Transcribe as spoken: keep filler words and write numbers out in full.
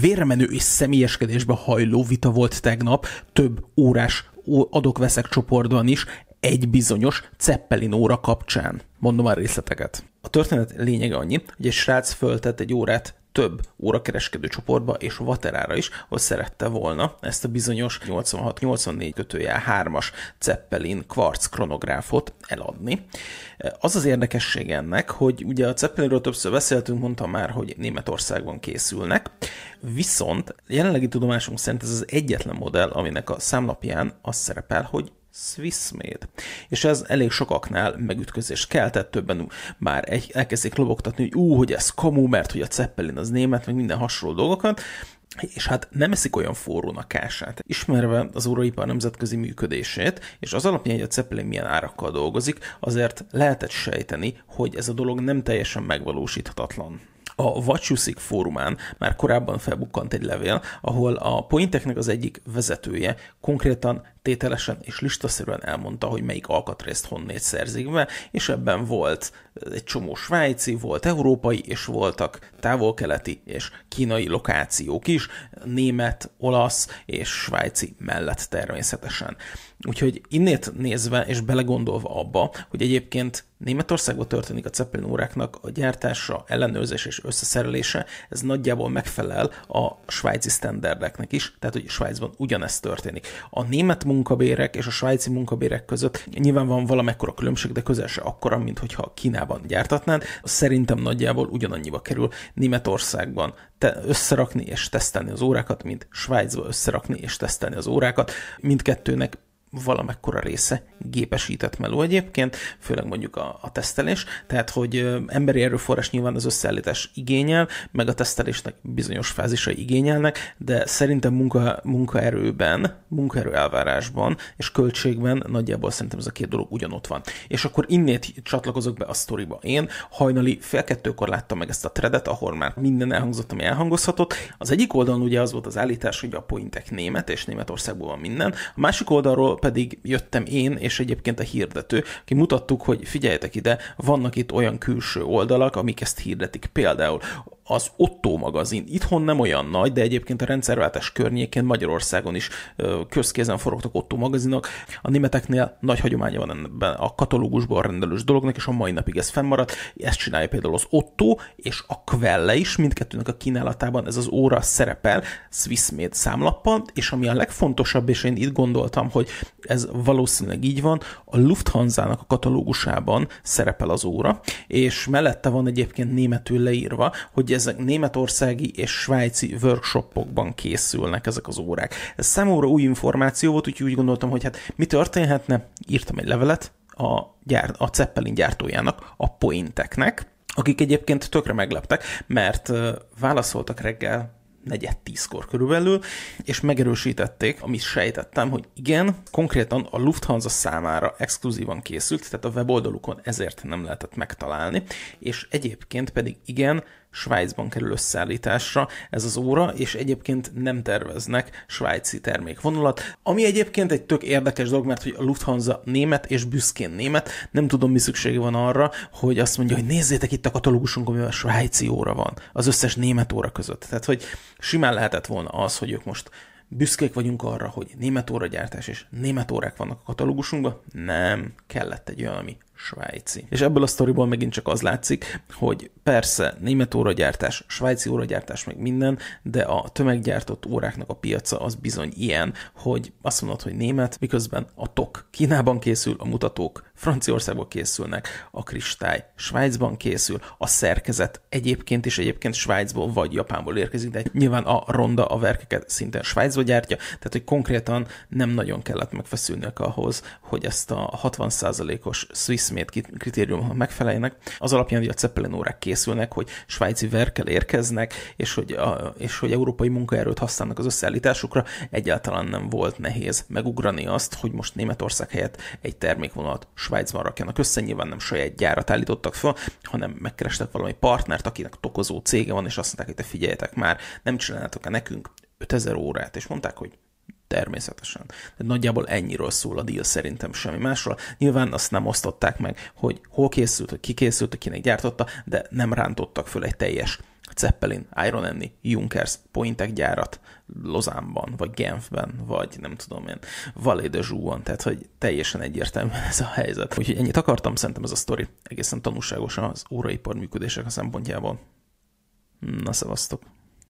vérremenő és személyeskedésbe hajló vita volt tegnap több órás adok-veszek csoportban is egy bizonyos Zeppelin óra kapcsán. Mondom már részleteket. A történet lényege annyi, hogy egy srác föltett egy órát több órakereskedő csoportba és Vaterára is, hogy szerette volna ezt a bizonyos nyolcvanhat nyolcvannégy kötőjel hármas Zeppelin kvarc kronográfot eladni. Az az érdekesség ennek, hogy ugye a Zeppelinről többször beszéltünk, mondtam már, hogy Németországban készülnek, viszont jelenlegi tudomásunk szerint ez az egyetlen modell, aminek a számlapján az szerepel, hogy Swiss Made. És ez elég sokaknál megütközést keltett, többen már elkezdik lobogtatni, hogy ú, hogy ez kamu, mert hogy a Zeppelin az német, meg minden hasonló dolgokat, és hát nem eszik olyan forrónak ását. Ismerve az óraipar nemzetközi működését, és az alapján, hogy a Zeppelin milyen árakkal dolgozik, azért lehetett sejteni, hogy ez a dolog nem teljesen megvalósíthatatlan. A Watch You Sick fórumán már korábban felbukkant egy levél, ahol a Pointtecnek az egyik vezetője konkrétan, tételesen és listaszerűen elmondta, hogy melyik alkatrészt honnét szerzik be, és ebben volt egy csomó svájci, volt európai, és voltak távol-keleti és kínai lokációk is, német, olasz és svájci mellett természetesen. Úgyhogy innét nézve és belegondolva abba, hogy egyébként Németországban történik a Zeppelin óráknak a gyártása, ellenőrzés és összeszerelése, ez nagyjából megfelel a svájci sztenderdeknek is, tehát hogy Svájcban ugyanez történik. A német munkabérek és a svájci munkabérek között nyilván van valamekkora különbség, de közel se akkora, mint hogyha Kínában gyártatnád. Szerintem nagyjából ugyanannyiba kerül Németországban te összerakni és tesztelni az órákat, mint Svájcba összerakni és tesztelni az órákat. Mindkettőnek valamekkora része gépesített meló egyébként, főleg mondjuk a, a tesztelés, tehát hogy emberi erőforrás nyilván az összeállítás igényel, meg a tesztelésnek bizonyos fázisai igényelnek, de szerintem munka, munkaerőben, munkaerő elvárásban és költségben nagyjából szerintem ez a két dolog ugyanott van. És akkor innét csatlakozok be a sztoriba én, hajnali fél kettőkor láttam meg ezt a threadet, ahol már minden elhangzott, ami elhangozhatott. Az egyik oldalon ugye az volt az állítás, hogy a Pointtec német, és Németországból van minden, a másik oldalról pedig jöttem én, és egyébként a hirdető, ki mutattuk, hogy figyeljetek ide, vannak itt olyan külső oldalak, amik ezt hirdetik. Például az Otto magazin, itthon nem olyan nagy, de egyébként a rendszerváltás környékén Magyarországon is közkézen forogtak Otto magazinok. A németeknél nagy hagyománya van ebben a katalógusban rendelős dolognak, és a mai napig ez fennmaradt. Ezt csinálja például az Otto és a Quelle is, mindkettőnek a kínálatában ez az óra szerepel Swiss Made számlappal, és ami a legfontosabb, és én itt gondoltam, hogy ez valószínűleg így van, a Lufthansa-nak a katalógusában szerepel az óra, és mellette van egyébként németül leírva, hogy ezek németországi és svájci workshopokban készülnek ezek az órák. Ez számomra új információ volt, úgyhogy úgy gondoltam, hogy hát mi történhetne? Írtam egy levelet a, gyár, a Zeppelin gyártójának, a Pointtecnek, akik egyébként tökre megleptek, mert válaszoltak reggel negyed tízkor körülbelül, és megerősítették, amit sejtettem, hogy igen, konkrétan a Lufthansa számára exkluzívan készült, tehát a weboldalukon ezért nem lehetett megtalálni, és egyébként pedig igen, Svájcban kerül összeállításra ez az óra, és egyébként nem terveznek svájci termékvonalat, ami egyébként egy tök érdekes dolog, mert hogy a Lufthansa német és büszkén német, nem tudom, mi szüksége van arra, hogy azt mondja, hogy nézzétek itt a katalógusunk, amivel a svájci óra van, az összes német óra között. Tehát, hogy simán lehetett volna az, hogy ők most büszkék vagyunk arra, hogy német óragyártás és német órák vannak a katalógusunkban, nem, kellett egy olyan, ami svájci. És ebből a sztoriból megint csak az látszik, hogy persze német óragyártás, svájci óragyártás meg minden, de a tömeggyártott óráknak a piaca az bizony ilyen, hogy azt mondod, hogy német, miközben a tok Kínában készül, a mutatók Franciaországban készülnek, a kristály Svájcban készül, a szerkezet egyébként is egyébként Svájcból vagy Japánból érkezik, de nyilván a ronda, a verkeket szintén Svájcba gyártja, tehát hogy konkrétan nem nagyon kellett megfeszülnök ahhoz, hogy ezt a hatvan százalékos Swiss Made kritériumhoz megfeleljenek. Az alapján, hogy a Zeppelin órák készülnek, hogy svájci verkkel érkeznek, és hogy, a, és hogy európai munkaerőt használnak az összeállításukra, egyáltalán nem volt nehéz megugrani azt, hogy most Németország helyett egy termékvonalat Svájcban rakjanak össze, nyilván nem saját gyárat állítottak fel, hanem megkerestek valami partnert, akinek tokozó cége van, és azt mondták, hogy te figyeljetek már, nem csináltok-e nekünk ötezer órát, és mondták, hogy természetesen. De nagyjából ennyiről szól a deal, szerintem semmi másról. Nyilván azt nem osztották meg, hogy hol készült, hogy ki készült, hogy kinek gyártotta, de nem rántottak föl egy teljes Zeppelin, Iron Annie, Junkers, Pointtec gyárat Lausanne-ban, vagy Genfben, vagy nem tudom én, Valé de Jouxban, tehát hogy teljesen egyértelműen ez a helyzet. Úgyhogy ennyit akartam, szerintem ez a sztori egészen tanulságos az óraipar működések a szempontjából. Na, szevasztok!